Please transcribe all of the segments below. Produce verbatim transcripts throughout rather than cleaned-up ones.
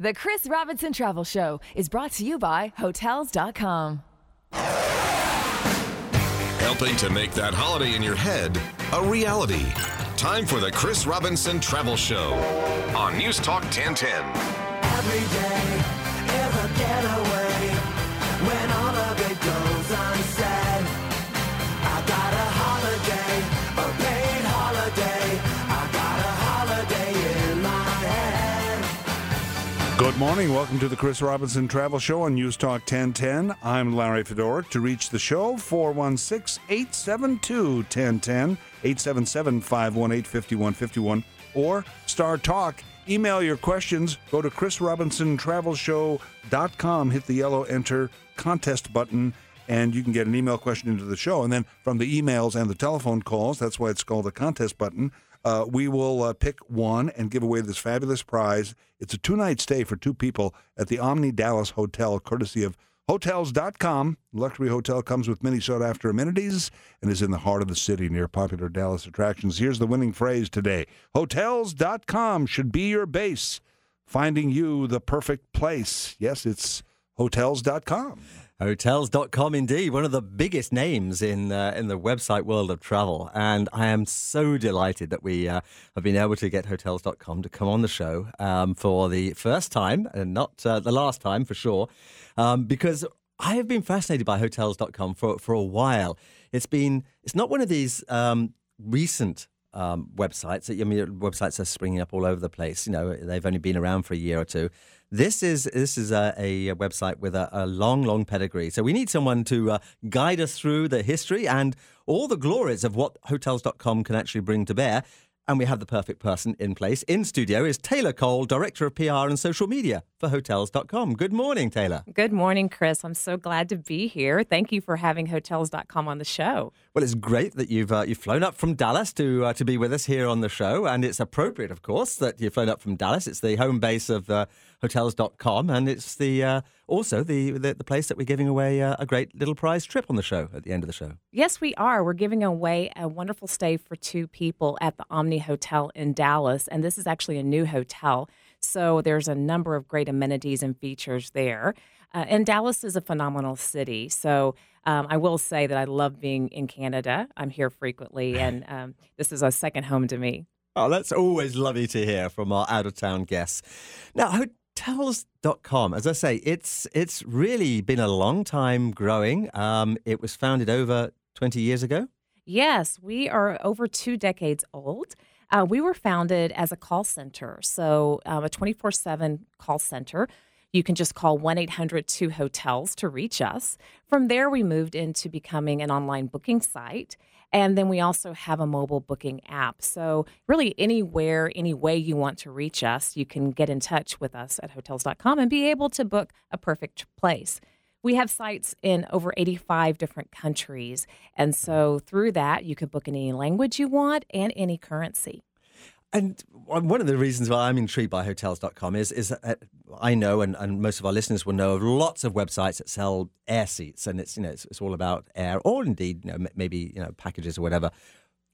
The Chris Robinson Travel Show is brought to you by Hotels dot com. Helping to make that holiday in your head a reality. Time for the Chris Robinson Travel Show on News Talk ten ten. Every day is a getaway when all of it goes unsaid. I got a holiday, a paid holiday. I got a holiday in my head. Good morning. Welcome to the Chris Robinson Travel Show on News Talk ten ten. I'm Larry Fedoric. To reach the show, four one six, eight seven two, ten ten. eight seven seven, five one eight, five one five one or Star Talk. Email your questions. Go to chris robinson travel show dot com. Hit the yellow enter contest button, and you can get an email question into the show. And then from the emails and the telephone calls, that's why it's called a contest button, uh, we will uh, pick one and give away this fabulous prize. It's a two-night stay for two people at the Omni Dallas Hotel, courtesy of Hotels dot com. Luxury hotel comes with many sought-after amenities and is in the heart of the city near popular Dallas attractions. Here's the winning phrase today. Hotels dot com should be your base, finding you the perfect place. Yes, it's Hotels dot com. Hotels dot com indeed, one of the biggest names in uh, in the website world of travel. And I am so delighted that we uh, have been able to get Hotels dot com to come on the show um, for the first time, and not uh, the last time for sure, um, because I have been fascinated by Hotels dot com for, for a while. It's been, it's not one of these um, recent um, websites. I mean, websites are springing up all over the place. You know, they've only been around for a year or two. This is this is a, a website with a, a long, long pedigree. So we need someone to uh, guide us through the history and all the glories of what Hotels dot com can actually bring to bear. And we have the perfect person in place. In studio is Taylor Cole, Director of P R and Social Media for Hotels dot com. Good morning, Taylor. Good morning, Chris. I'm so glad to be here. Thank you for having Hotels dot com on the show. Well, it's great that you've uh, you've flown up from Dallas to uh, to be with us here on the show. And it's appropriate, of course, that you've flown up from Dallas. It's the home base of uh, Hotels dot com. And it's the uh, also the, the the place that we're giving away uh, a great little prize trip on the show at the end of the show. Yes, we are. We're giving away a wonderful stay for two people at the Omni Hotel in Dallas, and this is actually a new hotel, so there's a number of great amenities and features there. Uh, and Dallas is a phenomenal city, so um, I will say that I love being in Canada. I'm here frequently, and um, this is a second home to me. Oh, that's always lovely to hear from our out-of-town guests. Now, Hotels dot com, as I say, it's it's really been a long time growing. Um, it was founded over twenty years ago. Yes, we are over two decades old. Uh, we were founded as a call center, so um, a twenty-four seven call center. You can just call one eight hundred two hotels to reach us. From there, we moved into becoming an online booking site, and then we also have a mobile booking app. So really anywhere, any way you want to reach us, you can get in touch with us at Hotels dot com and be able to book a perfect place. We have sites in over eighty-five different countries, and so through that, you can book in any language you want and any currency. And one of the reasons why I'm intrigued by Hotels dot com is, is that I know, and, and most of our listeners will know, of lots of websites that sell air seats, and it's you know it's, it's all about air, or indeed you know, maybe you know packages or whatever.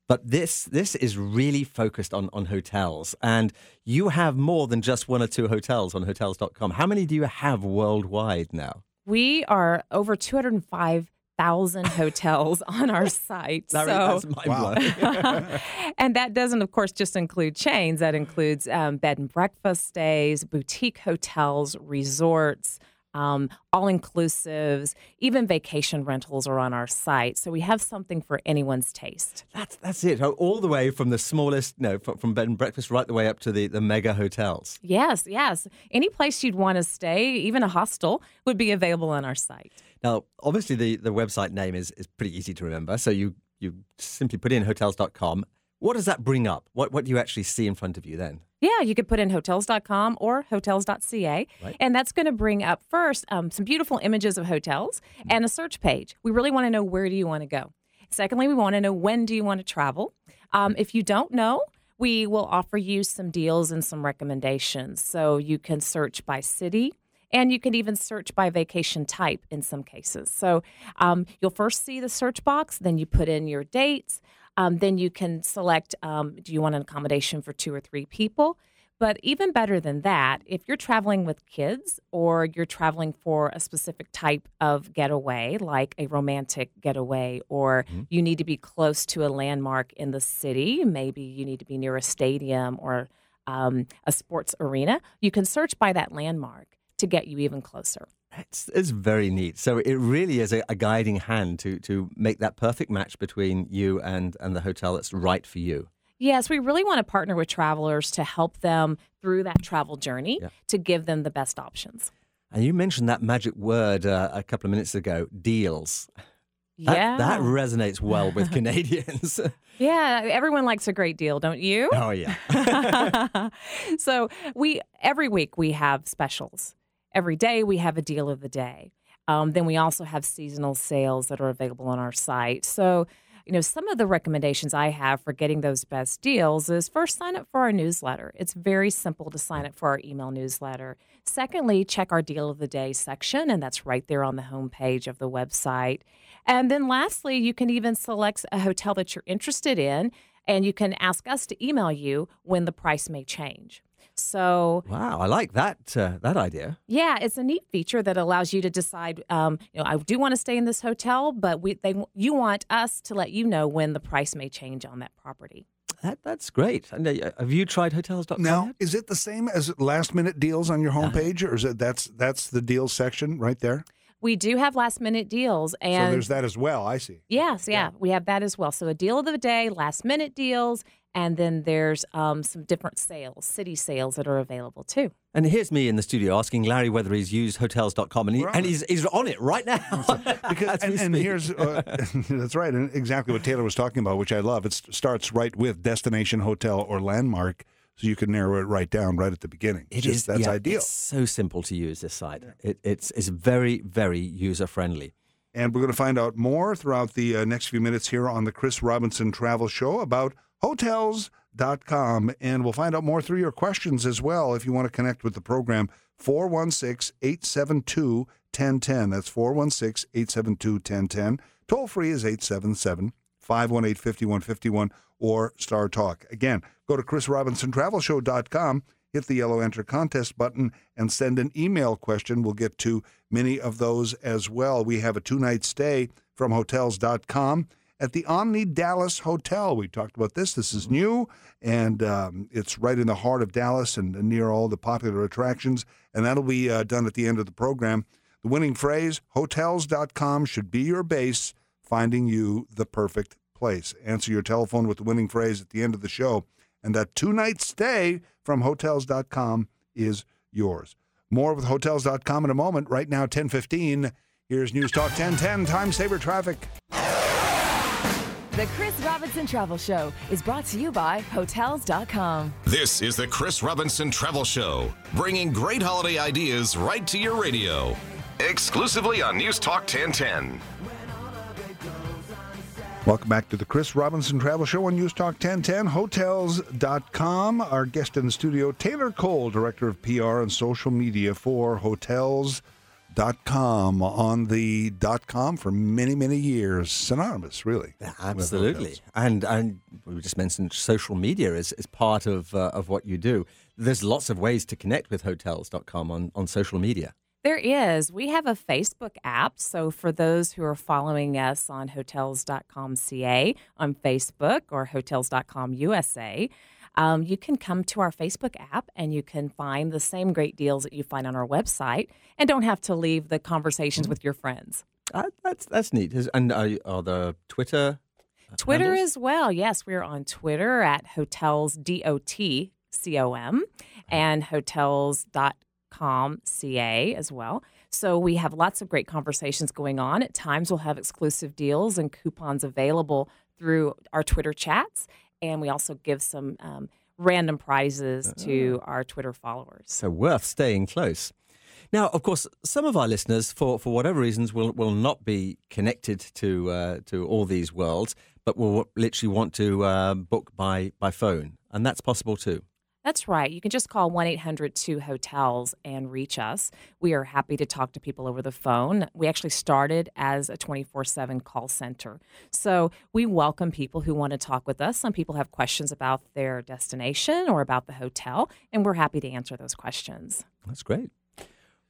But this this is really focused on, on hotels, and you have more than just one or two hotels on Hotels dot com. How many do you have worldwide now? We are over two hundred five thousand hotels on our site. Larry, so, that's mind-blowing. Wow. And that doesn't, of course, just include chains. That includes um, bed and breakfast stays, boutique hotels, resorts, um, all-inclusives, even vacation rentals are on our site. So we have something for anyone's taste. That's that's it. All the way from the smallest, no, from bed and breakfast right the way up to the, the mega hotels. Yes, yes. Any place you'd want to stay, even a hostel, would be available on our site. Now, obviously, the, the website name is, is pretty easy to remember. So you, you simply put in Hotels dot com. What does that bring up? What what do you actually see in front of you then? Yeah, you could put in Hotels dot com or Hotels dot C A, right. And that's going to bring up first um, some beautiful images of hotels and a search page. We really want to know, where do you want to go? Secondly, we want to know, when do you want to travel? Um, if you don't know, we will offer you some deals and some recommendations. So you can search by city, and you can even search by vacation type in some cases. So um, you'll first see the search box, then you put in your dates. Um, then you can select, um, do you want an accommodation for two or three people? But even better than that, if you're traveling with kids or you're traveling for a specific type of getaway, like a romantic getaway, or mm-hmm. you need to be close to a landmark in the city, maybe you need to be near a stadium or um, a sports arena, you can search by that landmark to get you even closer. It's, it's very neat. So it really is a, a guiding hand to to make that perfect match between you and, and the hotel that's right for you. Yes, we really want to partner with travelers to help them through that travel journey yeah. to give them the best options. And you mentioned that magic word uh, a couple of minutes ago, deals. Yeah. That, that resonates well with Canadians. Yeah, everyone likes a great deal, don't you? Oh, yeah. So we every week we have specials. Every day we have a deal of the day. Um, then we also have seasonal sales that are available on our site. So, you know, some of the recommendations I have for getting those best deals is first, sign up for our newsletter. It's very simple to sign up for our email newsletter. Secondly, check our Deal of the Day section, and that's right there on the homepage of the website. And then lastly, you can even select a hotel that you're interested in, and you can ask us to email you when the price may change. So wow, I like that uh, that idea. Yeah, it's a neat feature that allows you to decide. Um, you know, I do want to stay in this hotel, but we they you want us to let you know when the price may change on that property. That that's great. And, uh, have you tried Hotels dot com now? Yet? Is it the same as last minute deals on your homepage, no. or is it that's that's the deals section right there? We do have last minute deals, and so there's that as well. I see. Yes, yeah, yeah, we have that as well. So a deal of the day, last minute deals. And then there's um, some different sales, city sales that are available too. And here's me in the studio asking Larry whether he's used Hotels dot com, and, he, and he's, he's on it right now. Because, and, and here's, uh, that's right, and exactly what Taylor was talking about, which I love. It starts right with destination, hotel, or landmark, so you can narrow it right down right at the beginning. It Just, is, that's yeah, ideal. It's so simple to use this site. Yeah. It, it's, it's very, very user-friendly. And we're going to find out more throughout the uh, next few minutes here on the Chris Robinson Travel Show about Hotels dot com, and we'll find out more through your questions as well. If you want to connect with the program, four one six, eight seven two, one zero one zero. That's four one six, eight seven two, one zero one zero. Toll free is eight seven seven, five one eight, five one five one or Star Talk. Again, go to chris robinson travel show dot com, hit the yellow Enter Contest button, and send an email question. We'll get to many of those as well. We have a two-night stay from Hotels dot com at the Omni Dallas Hotel. We talked about this. This is new, and um, it's right in the heart of Dallas and near all the popular attractions, and that'll be uh, done at the end of the program. The winning phrase, Hotels dot com should be your base, finding you the perfect place. Answer your telephone with the winning phrase at the end of the show, and that two-night stay from Hotels dot com is yours. More with Hotels dot com in a moment. Right now, ten fifteen, here's News Talk ten ten, Time Saver Traffic. The Chris Robinson Travel Show is brought to you by Hotels dot com. This is the Chris Robinson Travel Show, bringing great holiday ideas right to your radio, exclusively on News Talk ten ten. Welcome back to the Chris Robinson Travel Show on News Talk ten ten, Hotels dot com. Our guest in the studio, Taylor Cole, Director of P R and Social Media for Hotels dot com. Dot com on the dot com for many, many years. Synonymous, really. Absolutely. And and we just mentioned social media is, is part of uh, of what you do. There's lots of ways to connect with Hotels dot com on, on social media. There is. We have a Facebook app. So for those who are following us on Hotels dot com C A on Facebook or Hotels dot com U S A, Um, you can come to our Facebook app and you can find the same great deals that you find on our website and don't have to leave the conversations with your friends. Uh, that's that's neat. And are, are the Twitter Twitter handles? As well. Yes, we're on Twitter at Hotels dot com and Hotels dot com C A as well. So we have lots of great conversations going on. At times we'll have exclusive deals and coupons available through our Twitter chats. And we also give some um, random prizes to our Twitter followers. So worth staying close. Now, of course, some of our listeners, for, for whatever reasons, will, will not be connected to uh, to all these worlds, but will literally want to uh, book by, by phone. And that's possible too. That's right. You can just call one eight hundred two hotels and reach us. We are happy to talk to people over the phone. We actually started as a twenty-four seven call center. So we welcome people who want to talk with us. Some people have questions about their destination or about the hotel, and we're happy to answer those questions. That's great.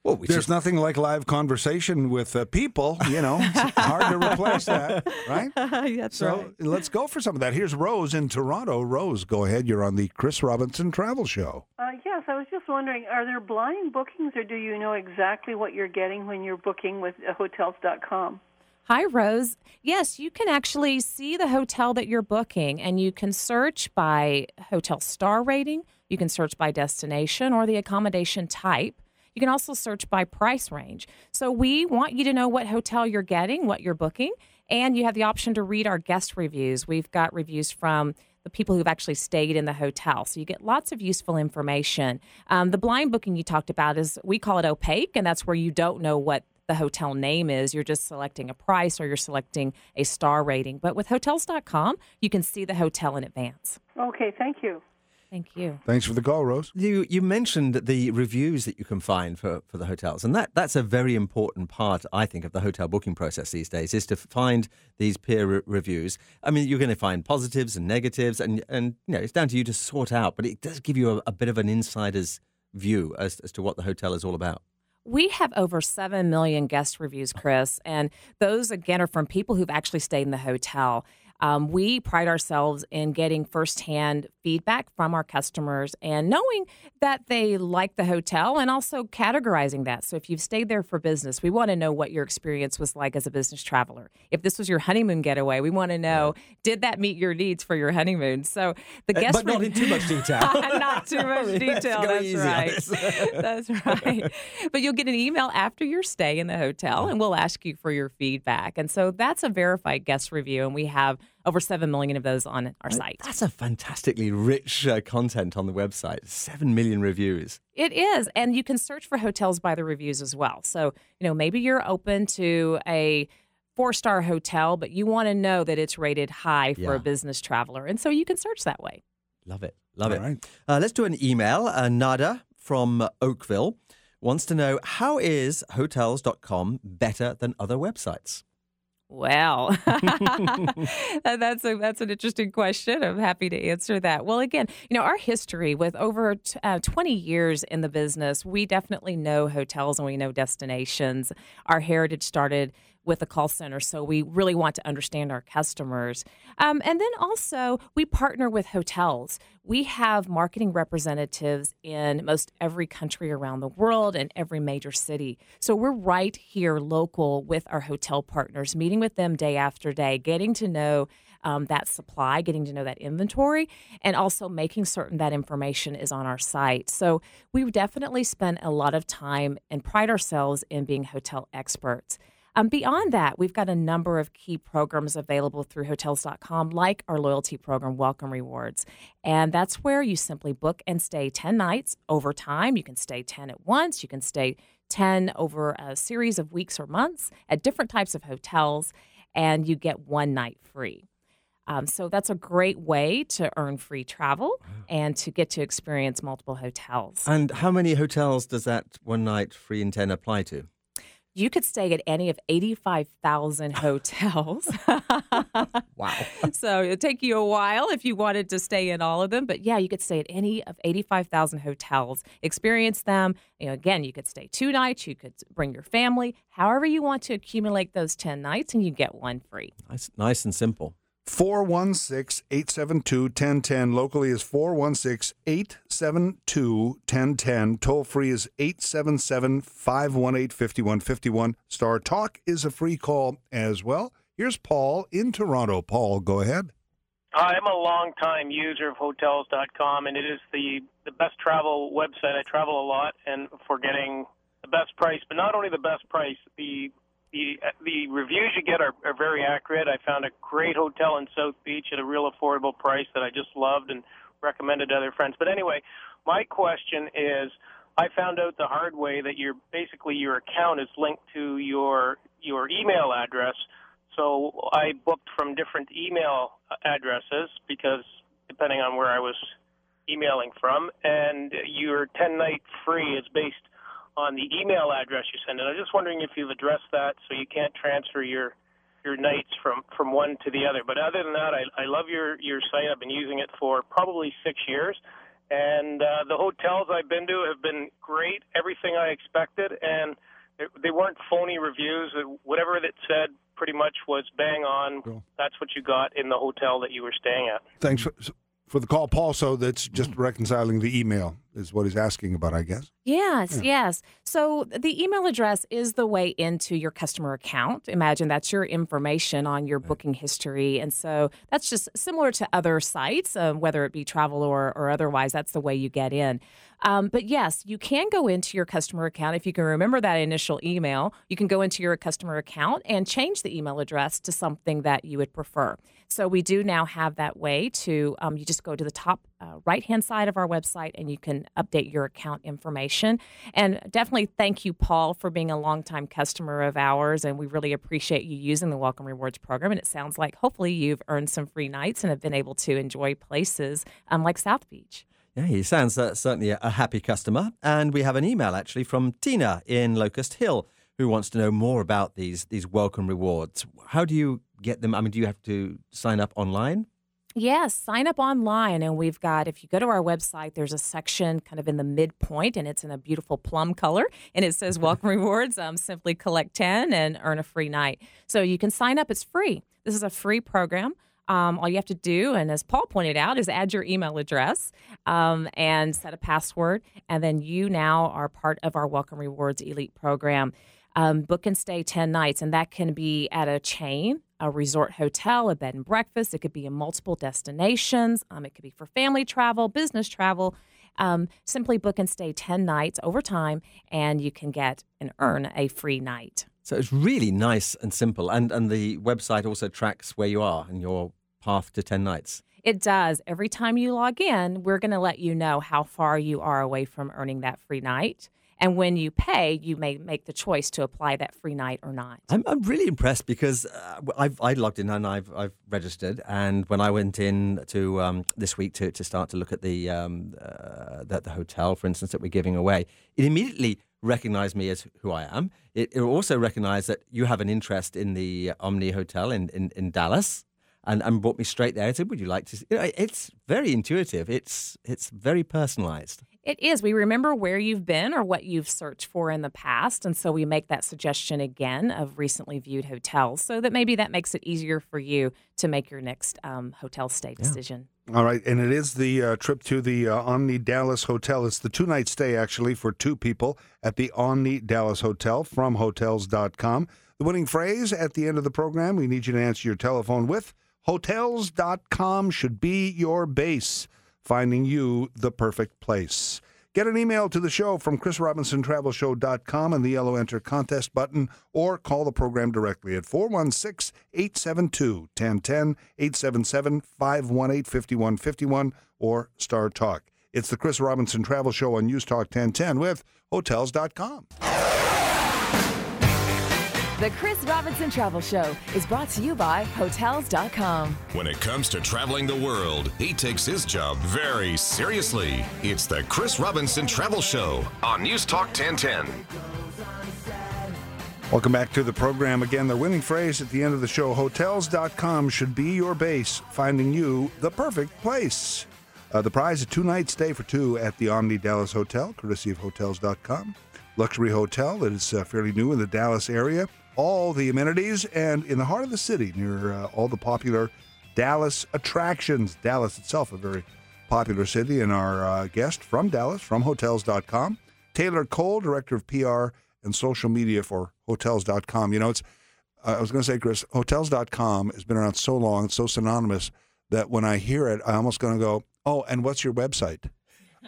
Well, we There's just... nothing like live conversation with uh, people, you know. It's hard to replace that, right? That's so right. Let's go for some of that. Here's Rose in Toronto. Rose, go ahead. You're on the Chris Robinson Travel Show. Uh, yes, I was just wondering, are there blind bookings, or do you know exactly what you're getting when you're booking with uh, Hotels dot com? Hi, Rose. Yes, you can actually see the hotel that you're booking, and you can search by hotel star rating. You can search by destination or the accommodation type. You can also search by price range. So we want you to know what hotel you're getting, what you're booking, and you have the option to read our guest reviews. We've got reviews from the people who've actually stayed in the hotel. So you get lots of useful information. Um, the blind booking you talked about is, we call it opaque, and that's where you don't know what the hotel name is. You're just selecting a price or you're selecting a star rating. But with Hotels dot com, you can see the hotel in advance. Okay, thank you. Thank you. Thanks for the call, Rose. You you mentioned the reviews that you can find for, for the hotels, and that, that's a very important part, I think, of the hotel booking process these days, is to find these peer re- reviews. I mean, you're going to find positives and negatives, and, and you know, it's down to you to sort out, but it does give you a, a bit of an insider's view as, as to what the hotel is all about. We have over seven million guest reviews, Chris, and those, again, are from people who've actually stayed in the hotel. Um, we pride ourselves in getting firsthand feedback from our customers and knowing that they like the hotel and also categorizing that. So if you've stayed there for business, we want to know what your experience was like as a business traveler. If this was your honeymoon getaway, we want to know, did that meet your needs for your honeymoon? So the guest But re- not in too much detail. Not too much detail. That's right. That's right. But you'll get an email after your stay in the hotel, and we'll ask you for your feedback. And so that's a verified guest review, and we have over seven million of those on our site. That's a fantastically rich uh, content on the website. seven million reviews. It is. And you can search for hotels by the reviews as well. So, you know, maybe you're open to a four-star hotel, but you want to know that it's rated high for yeah. a business traveler. And so you can search that way. Love it. Love All it. Right. Uh, let's do an email. Uh, Nada from Oakville wants to know, how is Hotels dot com better than other websites? Well, that's a, that's an interesting question. I'm happy to answer that. Well, again, you know, our history with over t- uh, twenty years in the business, we definitely know hotels and we know destinations. Our heritage started with a call center, so we really want to understand our customers. Um, and then also, we partner with hotels. We have marketing representatives in most every country around the world and every major city. So we're right here local with our hotel partners, meeting with them day after day, getting to know um, that supply, getting to know that inventory, and also making certain that information is on our site. So we definitely spend a lot of time and pride ourselves in being hotel experts. Um, beyond that, we've got a number of key programs available through Hotels dot com, like our loyalty program, Welcome Rewards. And that's where you simply book and stay ten nights over time. You can stay ten at once. You can stay ten over a series of weeks or months at different types of hotels, and you get one night free. Um, so that's a great way to earn free travel and to get to experience multiple hotels. And how many hotels does that one night free and ten apply to? You could stay at any of eighty-five thousand hotels. Wow. So it'll take you a while if you wanted to stay in all of them. But yeah, you could stay at any of eighty-five thousand hotels, experience them. You know, again, you could stay two nights. You could bring your family. However you want to accumulate those ten nights, and you get one free. Nice, nice and simple. four one six, eight seven two, one zero one zero. Locally is four one six, eight seven two, one zero one zero. Toll free is eight seven seven, five one eight, five one five one. Star Talk is a free call as well. Here's Paul in Toronto. Paul, go ahead. I'm a long-time user of Hotels dot com, and it is the, the best travel website. I travel a lot, and for getting the best price, but not only the best price, the The, the reviews you get are, are very accurate. I found a great hotel in South Beach at a real affordable price that I just loved and recommended to other friends. But anyway, my question is, I found out the hard way that your basically your account is linked to your your email address. So I booked from different email addresses because depending on where I was emailing from, and your ten-night free is based on the email address you send. And I'm just wondering if you've addressed that, so you can't transfer your your nights from, from one to the other. But other than that, I, I love your, your site. I've been using it for probably six years. And uh, the hotels I've been to have been great, everything I expected, and they weren't phony reviews. Whatever it said pretty much was bang on. Cool. That's what you got in the hotel that you were staying at. Thanks for, for the call, Paul. So that's just reconciling the email is what he's asking about, I guess. Yes, yeah. yes. So the email address is the way into your customer account. Imagine that's your information on your booking history. And so that's just similar to other sites, um, whether it be travel or, or otherwise, that's the way you get in. Um, but yes, you can go into your customer account. If you can remember that initial email, you can go into your customer account and change the email address to something that you would prefer. So we do now have that way to, um, you just go to the top uh, right-hand side of our website and you can update your account information. And definitely thank you, Paul, for being a longtime customer of ours. And we really appreciate you using the Welcome Rewards program. And it sounds like hopefully you've earned some free nights and have been able to enjoy places um, like South Beach. Yeah, he sounds uh, certainly a happy customer. And we have an email, actually, from Tina in Locust Hill, who wants to know more about these these welcome rewards. How do you get them? I mean, do you have to sign up online? Yes, sign up online. And we've got, if you go to our website, there's a section kind of in the midpoint, and it's in a beautiful plum color. And it says Welcome Rewards. Um, simply collect ten and earn a free night. So you can sign up. It's free. This is a free program. Um, all you have to do, and as Paul pointed out, is add your email address um, and set a password. And then you now are part of our Welcome Rewards Elite program. Um, book and stay ten nights, and that can be at a chain, a resort hotel, a bed and breakfast. It could be in multiple destinations. Um, it could be for family travel, business travel. Um, simply book and stay ten nights over time, and you can get and earn a free night. So it's really nice and simple. And and the website also tracks where you are and your path to ten nights. It does. Every time you log in, we're going to let you know how far you are away from earning that free night. And when you pay, you may make the choice to apply that free night or not. I'm, I'm really impressed because uh, I've I logged in and I've I've registered. And when I went in to um, this week to, to start to look at the um uh, the, the hotel, for instance, that we're giving away, it immediately recognized me as who I am. It, it also recognized that you have an interest in the Omni Hotel in in, in Dallas. And, and brought me straight there. I said, would you like to see? You know, it's very intuitive. It's it's very personalized. It is. We remember where you've been or what you've searched for in the past. And so we make that suggestion again of recently viewed hotels so that maybe that makes it easier for you to make your next um, hotel stay decision. Yeah. All right. And it is the uh, trip to the uh, Omni Dallas Hotel. It's the two-night stay, actually, for two people at the Omni Dallas Hotel from Hotels dot com. The winning phrase at the end of the program, we need you to answer your telephone with Hotels dot com should be your base, finding you the perfect place. Get an email to the show from chris robinson travel show dot com and the yellow Enter Contest button, or call the program directly at four one six, eight seven two, one zero one zero, eight seven seven, five one eight, five one five one, or Star Talk. It's the Chris Robinson Travel Show on News Talk ten ten with Hotels dot com. The Chris Robinson Travel Show is brought to you by Hotels dot com. When it comes to traveling the world, he takes his job very seriously. It's the Chris Robinson Travel Show on News Talk ten ten. Welcome back to the program. Again, the winning phrase at the end of the show, Hotels dot com should be your base, finding you the perfect place. Uh, the prize, a two-night stay for two at the Omni Dallas Hotel, courtesy of Hotels dot com. Luxury hotel that is uh, fairly new in the Dallas area. All the amenities, and in the heart of the city, near uh, all the popular Dallas attractions. Dallas itself, a very popular city, and our uh, guest from Dallas, from Hotels dot com, Taylor Cole, Director of P R and Social Media for Hotels dot com. You know, it's uh, I was going to say, Chris, Hotels dot com has been around so long, it's so synonymous, that when I hear it, I'm almost going to go, oh, and what's your website?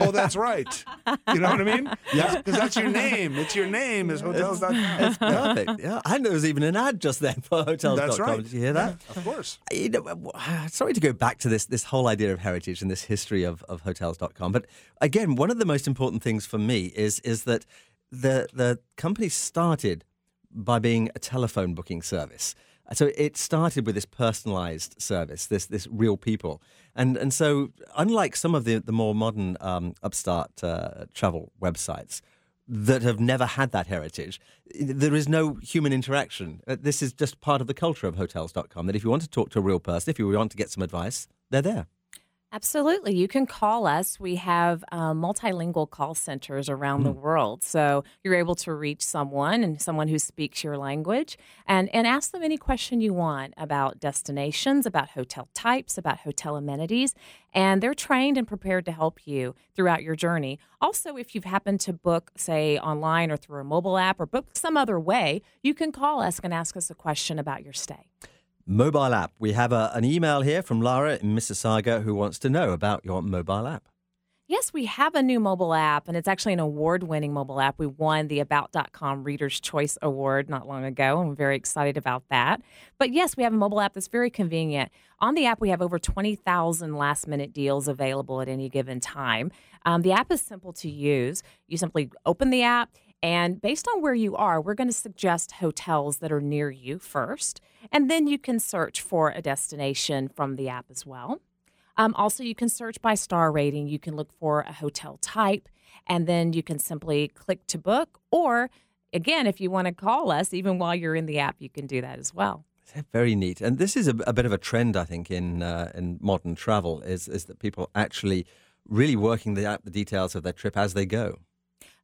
Oh, that's right. You know what I mean? Yeah. Because that's your name. It's your name is Hotels dot com. That's perfect. Yeah, I know there was even an ad just then for Hotels dot com. That's right. Did you hear that? Yeah, of course. You know, sorry to go back to this this whole idea of heritage and this history of, of Hotels dot com. But again, one of the most important things for me is is that the the company started by being a telephone booking service. So it started with this personalized service, this this real people. And and so unlike some of the, the more modern um, upstart uh, travel websites that have never had that heritage, there is no human interaction. Uh, this is just part of the culture of Hotels dot com, that if you want to talk to a real person, if you want to get some advice, they're there. Absolutely. You can call us. We have uh, multilingual call centers around mm. the world. So you're able to reach someone and someone who speaks your language and, and ask them any question you want about destinations, about hotel types, about hotel amenities. And they're trained and prepared to help you throughout your journey. Also, if you've happened to book, say, online or through a mobile app or book some other way, you can call us and ask us a question about your stay. Mobile app. We have a, an email here from Lara in Mississauga who wants to know about your mobile app. Yes, we have a new mobile app, and it's actually an award-winning mobile app. We won the About dot com Reader's Choice Award not long ago, and we're very excited about that. But yes, we have a mobile app that's very convenient. On the app, we have over twenty thousand last-minute deals available at any given time. Um, the app is simple to use. You simply open the app. And based on where you are, we're going to suggest hotels that are near you first. And then you can search for a destination from the app as well. Um, also, you can search by star rating. You can look for a hotel type. And then you can simply click to book. Or, again, if you want to call us, even while you're in the app, you can do that as well. Very neat. And this is a, a bit of a trend, I think, in uh, in modern travel, is, is that people actually really working the out the details of their trip as they go.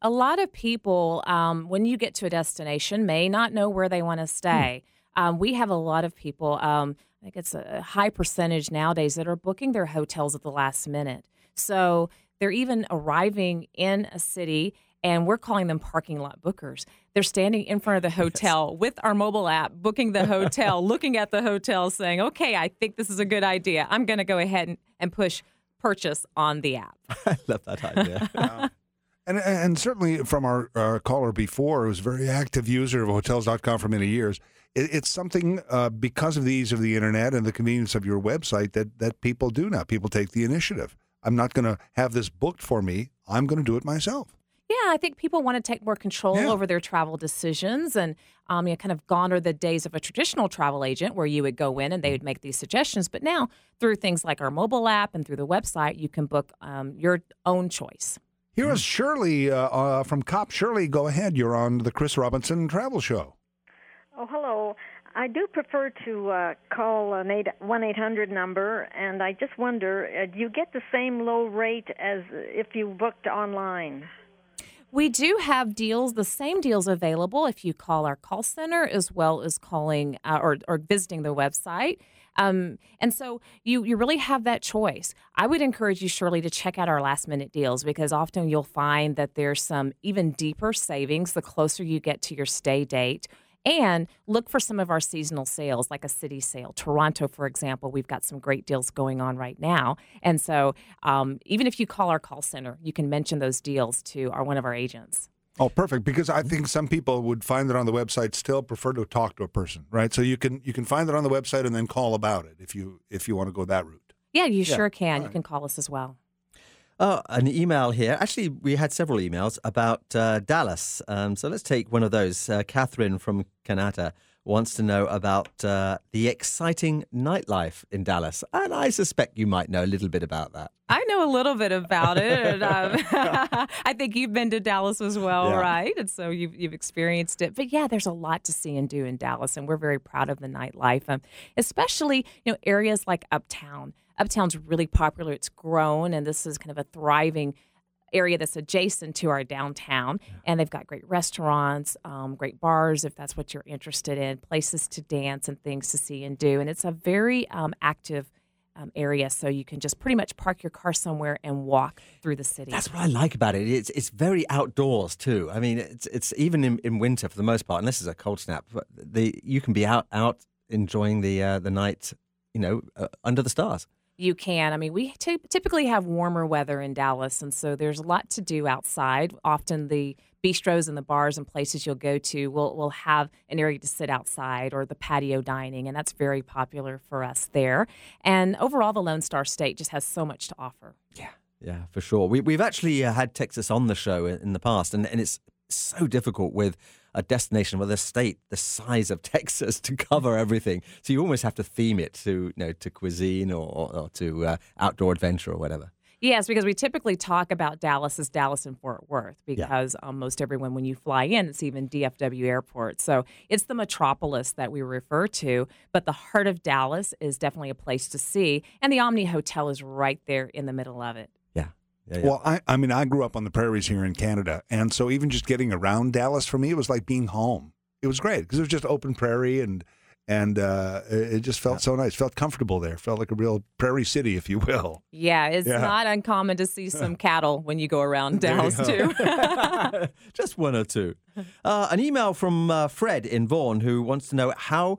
A lot of people, um, when you get to a destination, may not know where they want to stay. Mm. Um, we have a lot of people, um, I think it's a high percentage nowadays, that are booking their hotels at the last minute. So they're even arriving in a city, and we're calling them parking lot bookers. They're standing in front of the hotel yes. with our mobile app, booking the hotel, looking at the hotel, saying, okay, I think this is a good idea. I'm going to go ahead and, and push purchase on the app. I love that idea. Wow. And and certainly from our, our caller before, who's a very active user of Hotels dot com for many years, it, it's something uh, because of the ease of the internet and the convenience of your website that, that people do now. People take the initiative. I'm not going to have this booked for me. I'm going to do it myself. Yeah, I think people want to take more control yeah. over their travel decisions and um, you know, kind of gone are the days of a traditional travel agent where you would go in and they would make these suggestions. But now through things like our mobile app and through the website, you can book um, your own choice. Here is Shirley uh, uh, from Cop. Shirley, go ahead. You're on the Chris Robinson Travel Show. Oh, hello. I do prefer to uh, call an one eight hundred number, and I just wonder, uh, do you get the same low rate as if you booked online? We do have deals, the same deals available if you call our call center as well as calling uh, or, or visiting the website. Um, and so you, you really have that choice. I would encourage you, Shirley, to check out our last-minute deals because often you'll find that there's some even deeper savings the closer you get to your stay date. And look for some of our seasonal sales, like a city sale. Toronto, for example, we've got some great deals going on right now. And so um, even if you call our call center, you can mention those deals to our one of our agents. Oh, perfect, because I think some people would find it on the website still prefer to talk to a person, right? So you can you can find it on the website and then call about it if you if you want to go that route. Yeah, you yeah. sure can. Right. You can call us as well. Oh, an email here. Actually, we had several emails about uh, Dallas. Um, so let's take one of those. Uh, Catherine from Kanata wants to know about uh, the exciting nightlife in Dallas. And I suspect you might know a little bit about that. I know a little bit about it. And, um, I think you've been to Dallas as well, yeah. right? And so you've, you've experienced it. But yeah, there's a lot to see and do in Dallas, and we're very proud of the nightlife, um, especially you know areas like Uptown. Uptown's really popular. It's grown, and this is kind of a thriving area that's adjacent to our downtown. Yeah. And they've got great restaurants, um, great bars, if that's what you're interested in, places to dance and things to see and do. And it's a very um, active um, area, so you can just pretty much park your car somewhere and walk through the city. That's what I like about it. It's it's very outdoors, too. I mean, it's it's even in, in winter for the most part, unless it's a cold snap, but the, you can be out, out enjoying the, uh, the night, you know, uh, under the stars. You can. I mean, we t- typically have warmer weather in Dallas, and so there's a lot to do outside. Often the bistros and the bars and places you'll go to will will have an area to sit outside or the patio dining, and that's very popular for us there. And overall, the Lone Star State just has so much to offer. Yeah, yeah, for sure. We, we've actually uh, had Texas on the show in, in the past, and, and it's so difficult with a destination, with a state the size of Texas, to cover everything. So you almost have to theme it to, you know, to cuisine or, or to uh, outdoor adventure or whatever. Yes, because we typically talk about Dallas as Dallas and Fort Worth because yeah. um, most everyone, when you fly in, it's even D F W Airport. So it's the metropolis that we refer to, but the heart of Dallas is definitely a place to see. And the Omni Hotel is right there in the middle of it. Yeah. yeah, yeah. Well, I, I mean, I grew up on the prairies here in Canada. And so even just getting around Dallas, for me, it was like being home. It was great because it was just open prairie and And uh, it just felt yeah. so nice. Felt comfortable there. Felt like a real prairie city, if you will. Yeah, it's yeah. not uncommon to see some cattle when you go around Dallas, too. Just one or two. Uh, an email from uh, Fred in Vaughan, who wants to know, how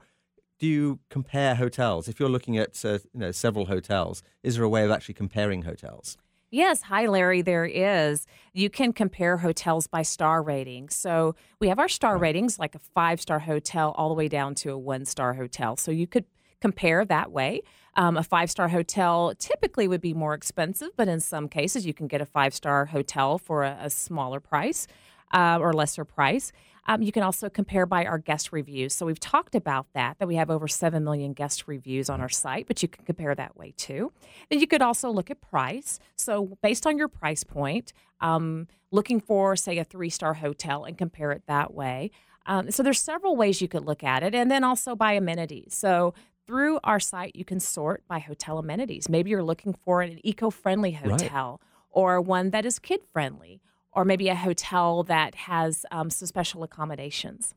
do you compare hotels? If you're looking at uh, you know, several hotels, is there a way of actually comparing hotels? Yes. Hi, Larry. There is. You can compare hotels by star rating. So we have our star ratings, like a five-star hotel all the way down to a one-star hotel. So you could compare that way. Um, a five-star hotel typically would be more expensive, but in some cases you can get a five-star hotel for a, a smaller price uh, or lesser price. Um, you can also compare by our guest reviews. So we've talked about that, that we have over seven million guest reviews on our site, but you can compare that way too. Then you could also look at price. So based on your price point, um, looking for, say, a three-star hotel and compare it that way. Um, so there's several ways you could look at it, and then also by amenities. So through our site, you can sort by hotel amenities. Maybe you're looking for an eco-friendly hotel right. or one that is kid-friendly, or maybe a hotel that has um, some special accommodations.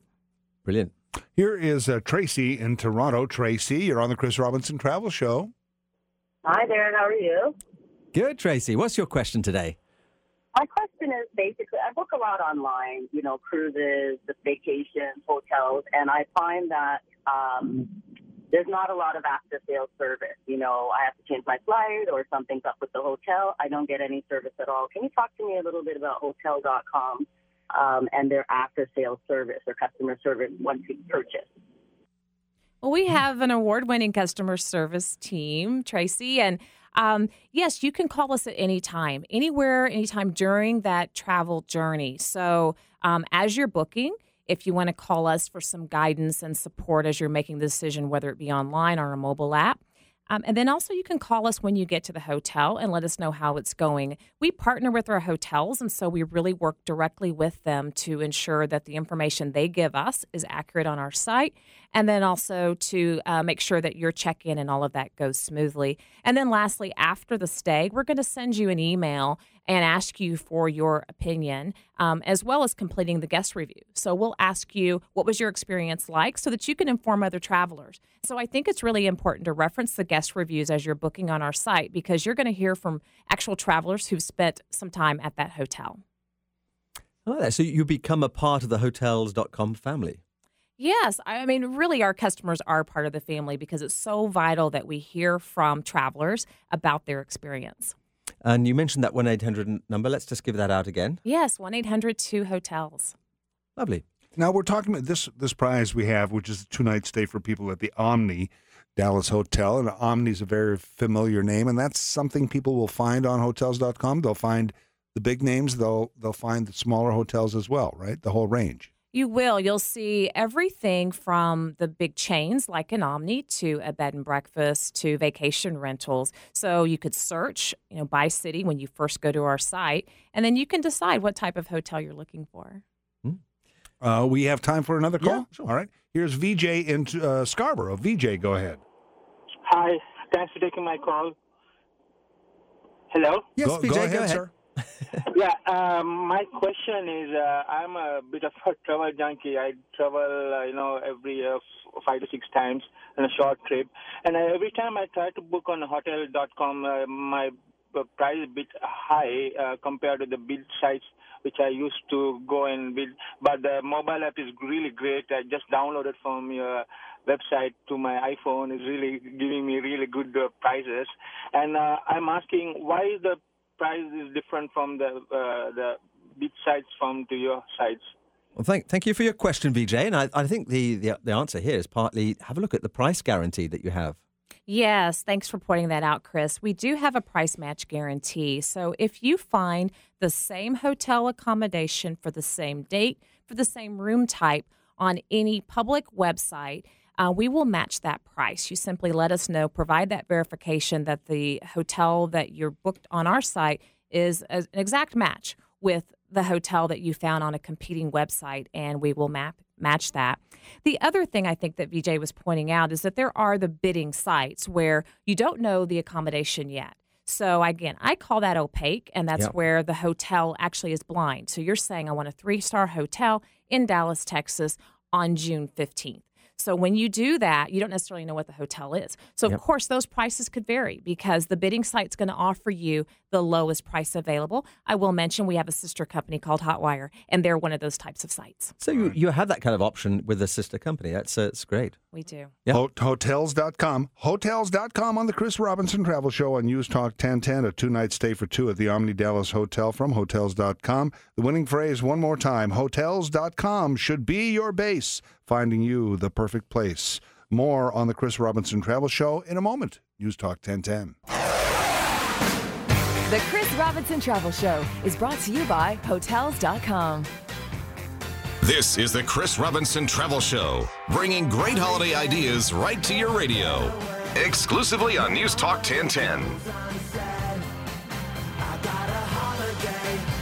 Brilliant. Here is uh, Tracy in Toronto. Tracy, you're on the Chris Robinson Travel Show. Hi there, how are you? Good, Tracy. What's your question today? My question is basically, I book a lot online, you know, cruises, vacations, hotels, and I find that um, there's not a lot of after-sales service. You know, I have to change my flight or something's up with the hotel. I don't get any service at all. Can you talk to me a little bit about Hotels dot com um, and their after-sales service or customer service once you purchase? Well, we have an award-winning customer service team, Tracy, and Um, yes, you can call us at any time, anywhere, anytime during that travel journey. So um, as you're booking, if you want to call us for some guidance and support as you're making the decision, whether it be online or a mobile app. Um, and then also you can call us when you get to the hotel and let us know how it's going. We partner with our hotels, and so we really work directly with them to ensure that the information they give us is accurate on our site, and then also to uh, make sure that your check-in and all of that goes smoothly. And then lastly, after the stay, we're going to send you an email and ask you for your opinion, um, as well as completing the guest review. So we'll ask you, what was your experience like, so that you can inform other travelers. So I think it's really important to reference the guest reviews as you're booking on our site, because you're going to hear from actual travelers who've spent some time at that hotel. I like that. So you become a part of the Hotels dot com family. Yes. I mean, really, our customers are part of the family because it's so vital that we hear from travelers about their experience. And you mentioned that one eight hundred number. Let's just give that out again. Yes, one eight hundred two hotels. Lovely. Now, we're talking about this this prize we have, which is a two-night stay for people at the Omni Dallas Hotel. And Omni is a very familiar name, and that's something people will find on Hotels dot com. They'll find the big names. They'll, they'll find the smaller hotels as well, right? The whole range. You will. You'll see everything from the big chains like an Omni to a bed and breakfast to vacation rentals. So you could search, you know, by city when you first go to our site, and then you can decide what type of hotel you're looking for. Uh, we have time for another call. Yeah, sure. All right. Here's V J in uh, Scarborough. V J, go ahead. Hi. Thanks for taking my call. Hello? Yes, go, V J, go ahead, go ahead. sir. yeah, um, my question is, uh, I'm a bit of a travel junkie. I travel, uh, you know, every year f- five to six times on a short trip. And I, every time I try to book on Hotel dot com, uh, my price is a bit high uh, compared to the bid sites which I used to go and bid. But the mobile app is really great. I just downloaded from your website to my iPhone. It's really giving me really good uh, prices. And uh, I'm asking, why is the price is different from the uh, the beach sites from to your sites? Well, thank thank you for your question, Vijay. And I, I think the, the the answer here is partly have a look at the price guarantee that you have. Yes, thanks for pointing that out, Chris. We do have a price match guarantee. So if you find the same hotel accommodation for the same date, for the same room type on any public website, uh, we will match that price. You simply let us know, provide that verification that the hotel that you're booked on our site is an exact match with the hotel that you found on a competing website, and we will map match that. The other thing I think that Vijay was pointing out is that there are the bidding sites where you don't know the accommodation yet. So, again, I call that opaque, and that's yep. where the hotel actually is blind. So you're saying I want a three-star hotel in Dallas, Texas on June fifteenth. So when you do that, you don't necessarily know what the hotel is. So, of yep. course, those prices could vary because the bidding site's going to offer you the lowest price available. I will mention we have a sister company called Hotwire, and they're one of those types of sites. So you, you have that kind of option with a sister company. That's uh, it's great. We do. Yep. Hot- hotels dot com. Hotels dot com on the Chris Robinson Travel Show on News Talk ten ten. A two-night stay for two at the Omni Dallas Hotel from Hotels dot com. The winning phrase one more time, Hotels dot com should be your base, finding you the perfect place. More on the Chris Robinson Travel Show in a moment. News Talk ten ten. The Chris Robinson Travel Show is brought to you by Hotels dot com. This is the Chris Robinson Travel Show, bringing great holiday ideas right to your radio. Exclusively on News Talk ten ten.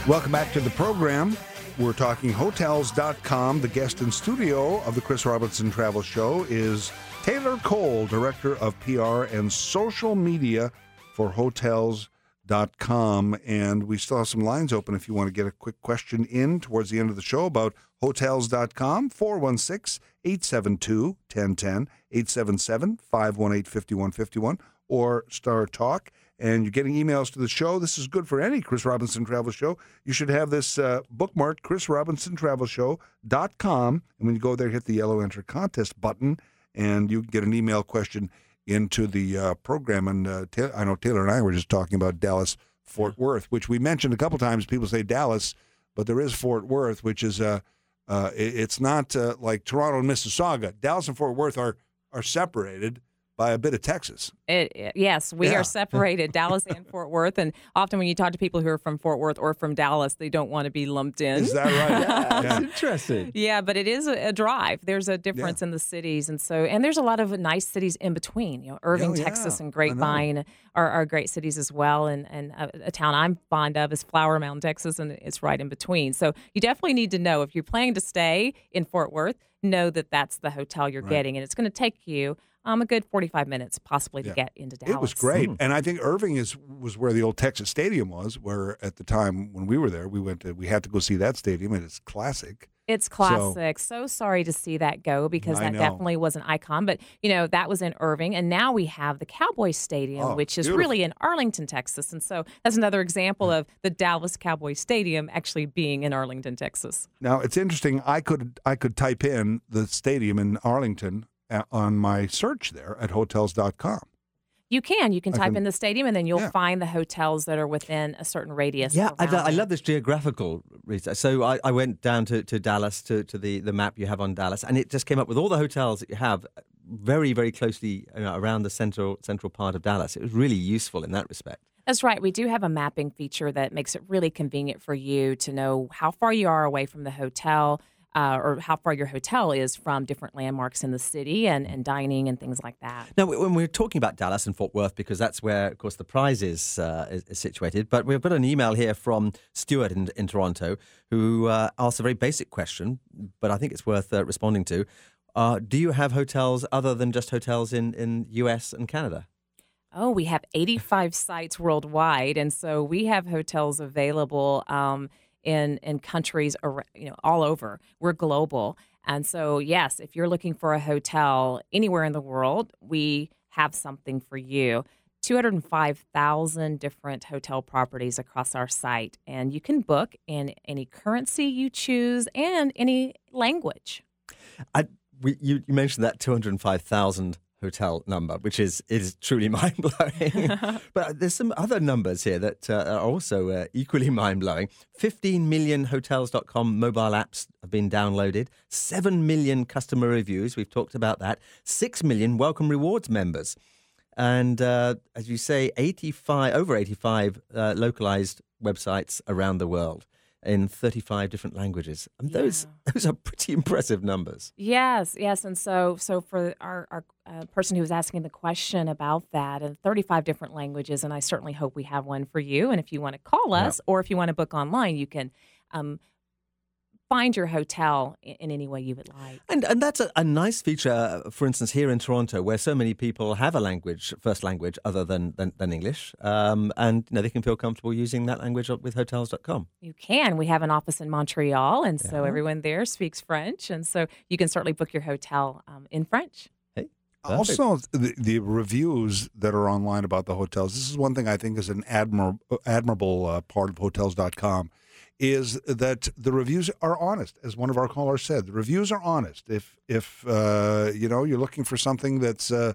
Welcome back to the program. We're talking Hotels dot com. The guest in studio of the Chris Robinson Travel Show is Taylor Cole, Director of P R and Social Media for Hotels dot com. And we still have some lines open if you want to get a quick question in towards the end of the show about Hotels dot com, four one six, eight seven two, one oh one oh, eight seven seven, five one eight, five one five one, or Star Talk. And you're getting emails to the show. This is good for any Chris Robinson Travel Show. You should have this uh, bookmarked, chris robinson travel show dot com. And when you go there, hit the yellow Enter Contest button, and you can get an email question into the uh, program. And uh, Ta- I know Taylor and I were just talking about Dallas-Fort Worth, which we mentioned a couple times. People say Dallas, but there is Fort Worth, which is uh, uh, it's not uh, like Toronto and Mississauga. Dallas and Fort Worth are are separated by a bit of Texas. It, it, yes, we yeah. are separated, Dallas and Fort Worth. And often when you talk to people who are from Fort Worth or from Dallas, they don't want to be lumped in. Is that right? yeah, that's yeah. interesting. Yeah, but it is a, a drive. There's a difference yeah. in the cities. And so, and there's a lot of nice cities in between. You know, Irving, oh, yeah. Texas and Grapevine are, are great cities as well. And, and a, a town I'm fond of is Flower Mound, Texas, and it's right in between. So you definitely need to know if you're planning to stay in Fort Worth, know that that's the hotel you're right. getting. And it's going to take you Um, a good forty-five minutes possibly to yeah. get into Dallas. It was great. Mm. And I think Irving is was where the old Texas Stadium was, where at the time when we were there, we went to, we had to go see that stadium, and it's classic. It's classic. So, so sorry to see that go, because I that know. definitely was an icon. But, you know, that was in Irving. And now we have the Cowboys Stadium, oh, which is beautiful. Really in Arlington, Texas. And so that's another example yeah. of the Dallas Cowboys Stadium actually being in Arlington, Texas. Now, it's interesting. I could I could type in the stadium in Arlington on my search there at hotels dot com. You can. You can type can, in the stadium, and then you'll yeah. find the hotels that are within a certain radius. Yeah, I, I love this geographical research. So I, I went down to, to Dallas, to, to the, the map you have on Dallas, and it just came up with all the hotels that you have very, very closely, you know, around the central central part of Dallas. It was really useful in that respect. That's right. We do have a mapping feature that makes it really convenient for you to know how far you are away from the hotel, Uh, or how far your hotel is from different landmarks in the city and, and dining and things like that. Now, when we're talking about Dallas and Fort Worth, because that's where, of course, the prize is, uh, is, is situated, but we've got an email here from Stuart in, in Toronto who uh, asked a very basic question, but I think it's worth uh, responding to. Uh, do you have hotels other than just hotels in, in U S and Canada? Oh, we have eighty-five sites worldwide, and so we have hotels available um in in countries, you know, all over. We're global. And so, yes, if you're looking for a hotel anywhere in the world, we have something for you. two hundred five thousand different hotel properties across our site. And you can book in any currency you choose and any language. I, we, you, you mentioned that two hundred five thousand hotel number, which is is truly mind-blowing. But there's some other numbers here that uh, are also uh, equally mind-blowing. fifteen million Hotels dot com mobile apps have been downloaded. seven million customer reviews. We've talked about that. six million Welcome Rewards members. And uh, as you say, eighty-five over eighty-five uh, localized websites around the world in thirty-five different languages. And yeah. those those are pretty impressive numbers. Yes, yes. And so so for our, our uh, person who was asking the question about that, in thirty-five different languages, and I certainly hope we have one for you. And if you want to call us yeah. or if you want to book online, you can um, find your hotel in any way you would like. And and that's a, a nice feature, for instance, here in Toronto, where so many people have a language, first language, other than than, than English. Um, and you know, they can feel comfortable using that language with Hotels dot com. You can. We have an office in Montreal, and so yeah. everyone there speaks French. And so you can certainly book your hotel um, in French. Hey, perfect. Also, the, the reviews that are online about the hotels, this is one thing I think is an admir- admirable uh, part of Hotels dot com. Is that the reviews are honest, as one of our callers said. The reviews are honest. If if uh, you know, you're looking for something that's uh,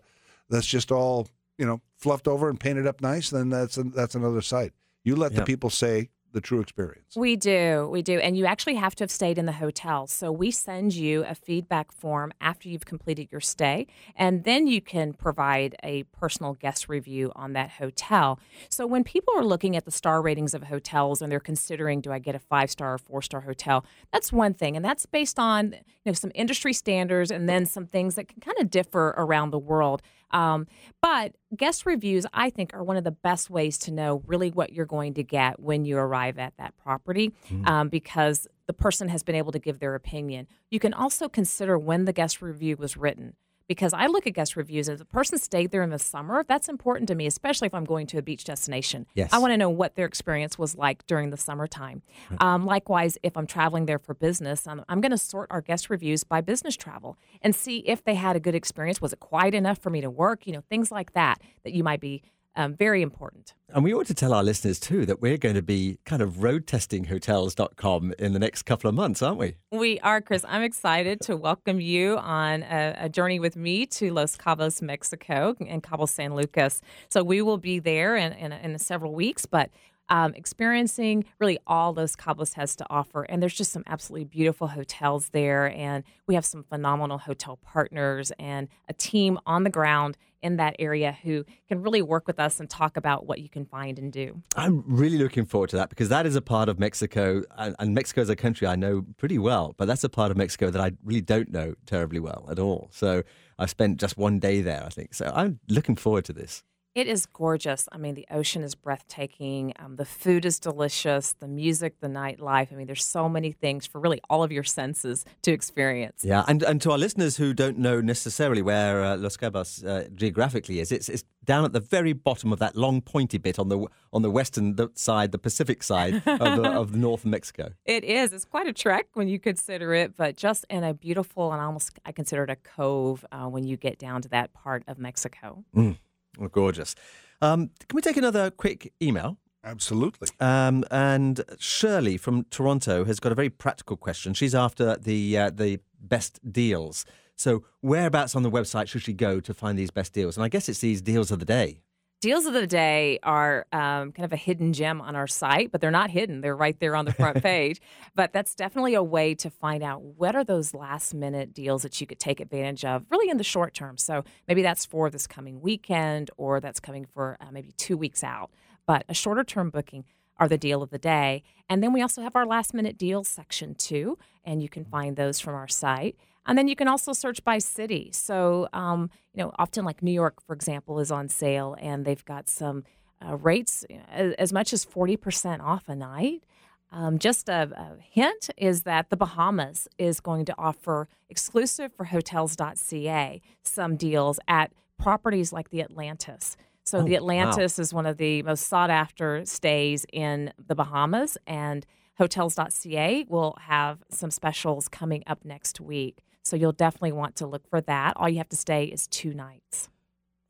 that's just all, you know, fluffed over and painted up nice, then that's a, that's another site. You let yeah. the people say the true experience. We do, we do, and you actually have to have stayed in the hotel. So we send you a feedback form after you've completed your stay, and then you can provide a personal guest review on that hotel. So when people are looking at the star ratings of hotels and they're considering, do I get a five-star or four-star hotel, that's one thing, and that's based on, you know, some industry standards and then some things that can kind of differ around the world. Um, but guest reviews, I think, are one of the best ways to know really what you're going to get when you arrive at that property, mm-hmm. um, because the person has been able to give their opinion. You can also consider when the guest review was written, because I look at guest reviews, and if the person stayed there in the summer, that's important to me, especially if I'm going to a beach destination. Yes. I want to know what their experience was like during the summertime. Right. Um, likewise, if I'm traveling there for business, I'm, I'm going to sort our guest reviews by business travel and see if they had a good experience. Was it quiet enough for me to work? You know, things like that that you might be um, very important. And we ought to tell our listeners, too, that we're going to be kind of road testing Hotels dot com in the next couple of months, aren't we? We are, Chris. I'm excited to welcome you on a, a journey with me to Los Cabos, Mexico, and Cabo San Lucas. So we will be there in, in, in several weeks, but um, experiencing really all Los Cabos has to offer. And there's just some absolutely beautiful hotels there. And we have some phenomenal hotel partners and a team on the ground in that area who can really work with us and talk about what you can find and do. I'm really looking forward to that, because that is a part of Mexico, and, and Mexico is a country I know pretty well, but that's a part of Mexico that I really don't know terribly well at all. So I spent just one day there, I think. So I'm looking forward to this. It is gorgeous. I mean, the ocean is breathtaking. Um, the food is delicious. The music, the nightlife. I mean, there's so many things for really all of your senses to experience. Yeah, and, and to our listeners who don't know necessarily where uh, Los Cabos uh, geographically is, it's it's down at the very bottom of that long pointy bit on the on the western side, the Pacific side of the, of the north of Mexico. It is. It's quite a trek when you consider it, but just in a beautiful, and almost I consider it a cove uh, when you get down to that part of Mexico. Mm. Oh, gorgeous. Um, can we take another quick email? Absolutely. Um, and Shirley from Toronto has got a very practical question. She's after the uh, the best deals. So whereabouts on the website should she go to find these best deals? And I guess it's these deals of the day. Deals of the day are um, kind of a hidden gem on our site, but they're not hidden. They're right there on the front page. But that's definitely a way to find out what are those last-minute deals that you could take advantage of really in the short term. So maybe that's for this coming weekend, or that's coming for uh, maybe two weeks out. But a shorter-term booking are the deal of the day. And then we also have our last-minute deals section, too, and you can find those from our site. And then you can also search by city. So, um, you know, often like New York, for example, is on sale, and they've got some uh, rates you know, as, as much as forty percent off a night. Um, just a, a hint is that the Bahamas is going to offer exclusive for Hotels dot C A some deals at properties like the Atlantis. So oh, the Atlantis wow. is one of the most sought-after stays in the Bahamas, and Hotels dot C A will have some specials coming up next week. So you'll definitely want to look for that. All you have to stay is two nights.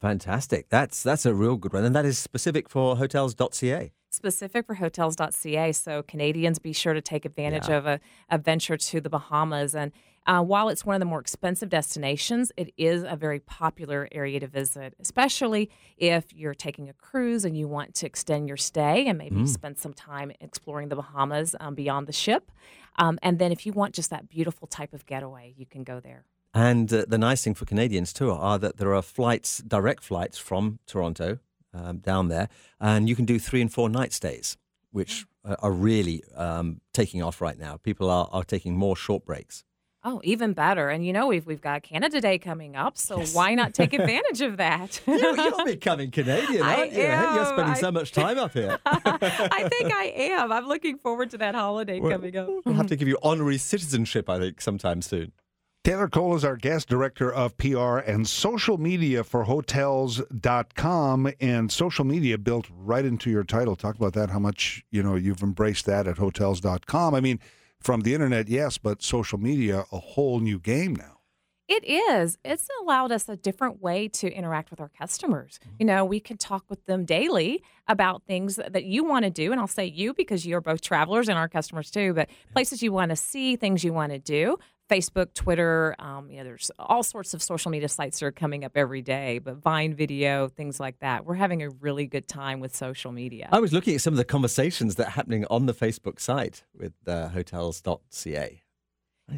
Fantastic. That's that's a real good one. And that is specific for Hotels dot C A. Specific for Hotels dot C A. So Canadians, be sure to take advantage yeah. of a, a venture to the Bahamas. And uh, while it's one of the more expensive destinations, it is a very popular area to visit, especially if you're taking a cruise and you want to extend your stay and maybe mm. spend some time exploring the Bahamas um, beyond the ship. Um, and then if you want just that beautiful type of getaway, you can go there. And uh, the nice thing for Canadians, too, are that there are flights, direct flights from Toronto um, down there, and you can do three and four night stays, which uh, are really um, taking off right now. People are, are taking more short breaks. Oh, even better. And, you know, we've we've got Canada Day coming up, so yes. Why not take advantage of that? you, you're becoming Canadian, aren't I you? Am. You're spending I, so much time up here. I think I am. I'm looking forward to that holiday well, coming up. We'll have to give you honorary citizenship, I think, sometime soon. Taylor Cole is our guest director of P R and social media for Hotels dot com, and social media built right into your title. Talk about that, how much, you know, you've embraced that at Hotels dot com. I mean, from the internet, yes, but social media, a whole new game now. It is. It's allowed us a different way to interact with our customers. Mm-hmm. You know, we can talk with them daily about things that you want to do. And I'll say you because you're both travelers and our customers too, but places you want to see, things you want to do. Facebook, Twitter, um, you know, there's all sorts of social media sites that are coming up every day, but Vine video, things like that. We're having a really good time with social media. I was looking at some of the conversations that are happening on the Facebook site with uh, Hotels dot c a.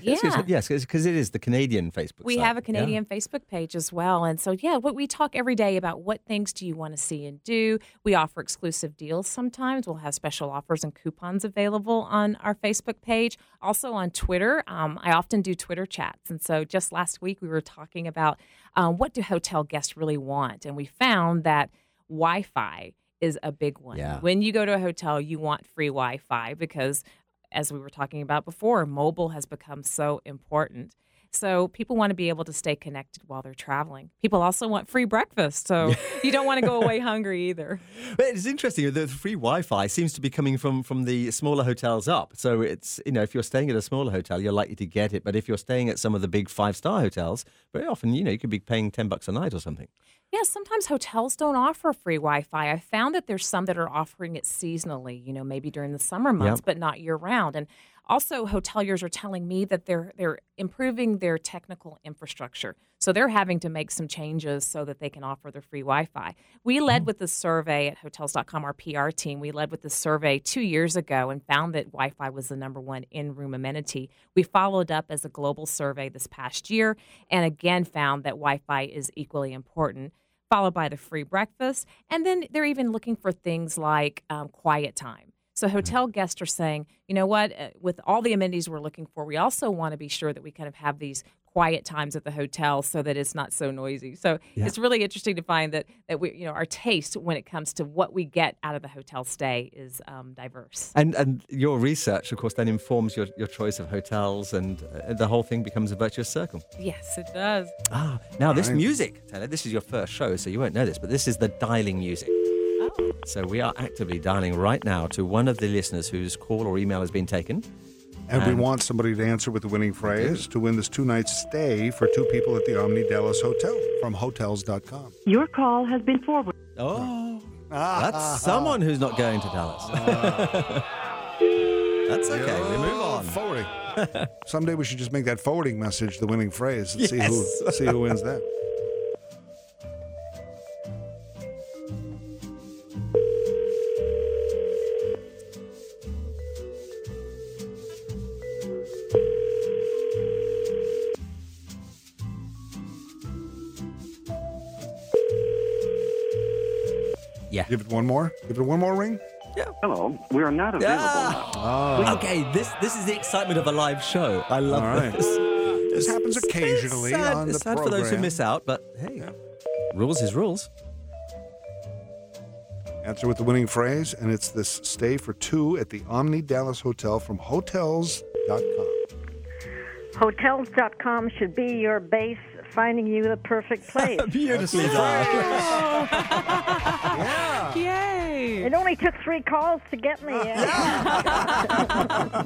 Yeah. Yes, because it is the Canadian Facebook we site. We have a Canadian yeah. Facebook page as well. And so, yeah, what we talk every day about what things do you want to see and do. We offer exclusive deals sometimes. We'll have special offers and coupons available on our Facebook page. Also on Twitter, um, I often do Twitter chats. And so just last week we were talking about um, what do hotel guests really want. And we found that Wi-Fi is a big one. Yeah. When you go to a hotel, you want free Wi-Fi because – as we were talking about before, mobile has become so important. So people want to be able to stay connected while they're traveling. People also want free breakfast, so you don't want to go away hungry either. But it's interesting. The free Wi-Fi seems to be coming from, from the smaller hotels up. So it's, you know, if you're staying at a smaller hotel, you're likely to get it. But if you're staying at some of the big five-star hotels, very often, you know, you could be paying ten bucks a night or something. Yeah, sometimes hotels don't offer free Wi-Fi. I found that there's some that are offering it seasonally, you know, maybe during the summer months, yep. but not year-round. And also, hoteliers are telling me that they're they're improving their technical infrastructure. So they're having to make some changes so that they can offer their free Wi-Fi. We led with the survey at Hotels dot com, our P R team. We led with the survey two years ago and found that Wi-Fi was the number one in-room amenity. We followed up as a global survey this past year and again found that Wi-Fi is equally important, followed by the free breakfast. And then they're even looking for things like um, quiet time. So hotel guests are saying, you know what, with all the amenities we're looking for, we also want to be sure that we kind of have these quiet times at the hotel so that it's not so noisy. So yeah. It's really interesting to find that that we, you know, our taste when it comes to what we get out of the hotel stay is um, diverse. And and your research, of course, then informs your, your choice of hotels, and uh, the whole thing becomes a virtuous circle. Yes, it does. Ah, now this music, Taylor, this is your first show, so you won't know this, but this is the dialing music. So we are actively dialing right now to one of the listeners whose call or email has been taken. And, and we want somebody to answer with the winning phrase to win this two-night stay for two people at the Omni Dallas Hotel from Hotels dot com. Your call has been forwarded. Oh, that's someone who's not going to Dallas. That's okay. We move on. Forwarding. Someday we should just make that forwarding message the winning phrase and yes. see who see who wins that. Yeah. Give it one more. Give it one more ring. Yeah. Hello. We are not available yeah. now. Oh. Okay. This this is the excitement of a live show. I love right. this. This happens occasionally it's sad, on it's the sad program. For those who miss out, but hey, yeah. rules is rules. Answer with the winning phrase, and it's this stay for two at the Omni Dallas Hotel from Hotels dot com. Hotels dot com should be your base, finding you the perfect place. Beautifully done. Yeah. Yay. It only took three calls to get me. Yeah.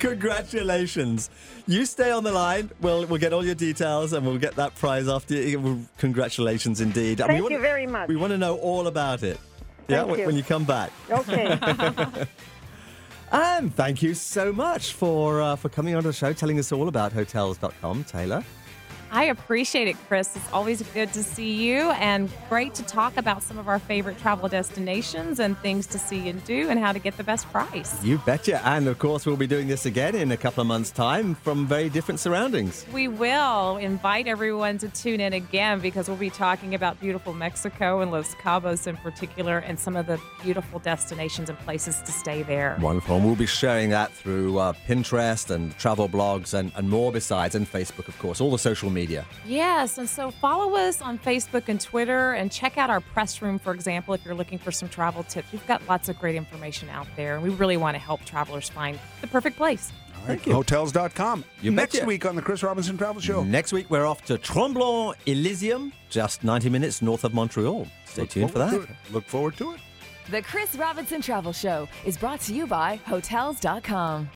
Congratulations. You stay on the line. We'll, we'll get all your details and we'll get that prize after you. Congratulations indeed. Thank you wanna, very much. We want to know all about it. Thank yeah, you. When you come back. Okay. And thank you so much for uh, for coming on the show, telling us all about Hotels dot com, Taylor. I appreciate it, Chris. It's always good to see you and great to talk about some of our favorite travel destinations and things to see and do and how to get the best price. You betcha. And, of course, we'll be doing this again in a couple of months' time from very different surroundings. We will invite everyone to tune in again because we'll be talking about beautiful Mexico and Los Cabos in particular and some of the beautiful destinations and places to stay there. Wonderful. And we'll be sharing that through uh, Pinterest and travel blogs and, and more besides, and Facebook, of course, all the social media. Media. Yes, and so follow us on Facebook and Twitter and check out our press room, for example, if you're looking for some travel tips. We've got lots of great information out there, and we really want to help travelers find the perfect place. All right, Hotels dot com. You Next betcha. Week on the Chris Robinson Travel Show. Next week, we're off to Tremblant Elysium, just ninety minutes north of Montreal. Stay Look tuned for that. Look forward to it. The Chris Robinson Travel Show is brought to you by Hotels dot com.